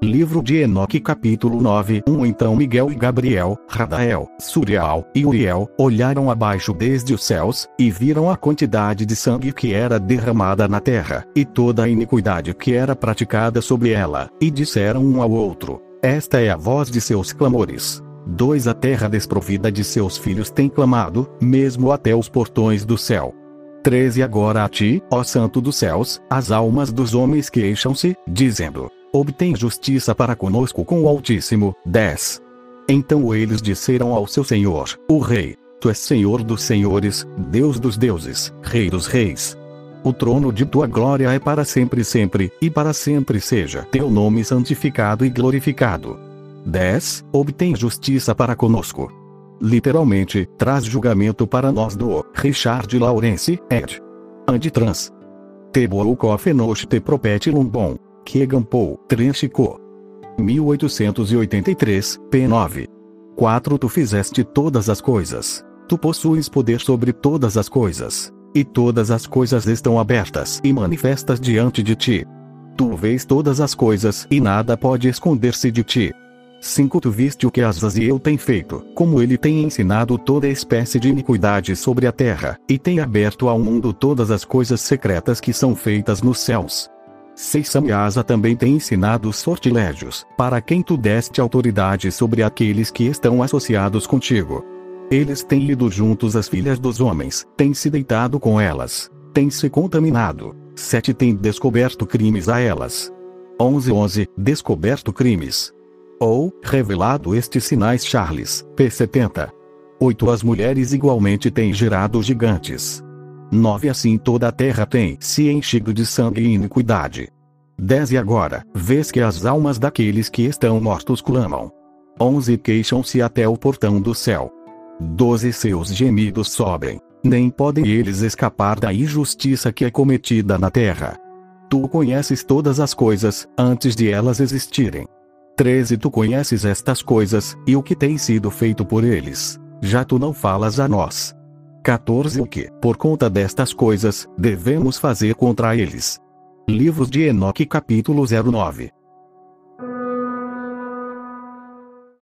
Livro de Enoque capítulo 9. Então Miguel e Gabriel, Radael, Surial e Uriel, olharam abaixo desde os céus, e viram a quantidade de sangue que era derramada na terra, e toda a iniquidade que era praticada sobre ela, e disseram um ao outro: esta é a voz de seus clamores. 2. A terra desprovida de seus filhos tem clamado, mesmo até os portões do céu. 13. Agora a ti, ó Santo dos céus, as almas dos homens queixam-se, dizendo: obtém justiça para conosco com o Altíssimo. 10. Então eles disseram ao seu Senhor, o Rei: tu és Senhor dos senhores, Deus dos deuses, Rei dos reis. O trono de tua glória é para sempre, e para sempre seja teu nome santificado e glorificado. 10. Obtém justiça para conosco. Literalmente, traz julgamento para nós do Richard Laurence, ed. And trans. Teboruco Fenochte Propete Lumbon. Khegan Paul, Trenchico. 1883, p. 9. 4. Tu fizeste todas as coisas. Tu possuis poder sobre todas as coisas. E todas as coisas estão abertas e manifestas diante de ti. Tu vês todas as coisas e nada pode esconder-se de ti. 5. Tu viste o que Azazel tem feito, como ele tem ensinado toda espécie de iniquidade sobre a terra, e tem aberto ao mundo todas as coisas secretas que são feitas nos céus. 6. Samyasa também tem ensinado os sortilégios, para quem tu deste autoridade sobre aqueles que estão associados contigo. Eles têm ido juntos às filhas dos homens, têm se deitado com elas, têm se contaminado. 7. Tem descoberto crimes a elas. 11. Descoberto crimes. Ou, revelado estes sinais. Charles, p. 70. 8. As mulheres igualmente têm gerado gigantes. 9. Assim toda a terra tem se enchido de sangue e iniquidade. 10. E agora, vês que as almas daqueles que estão mortos clamam. 11. Queixam-se até o portão do céu. 12. Seus gemidos sobem, nem podem eles escapar da injustiça que é cometida na terra. Tu conheces todas as coisas, antes de elas existirem. 13. Tu conheces estas coisas, e o que tem sido feito por eles. Já tu não falas a nós. 14. O que, por conta destas coisas, devemos fazer contra eles? Livros de Enoque capítulo 09.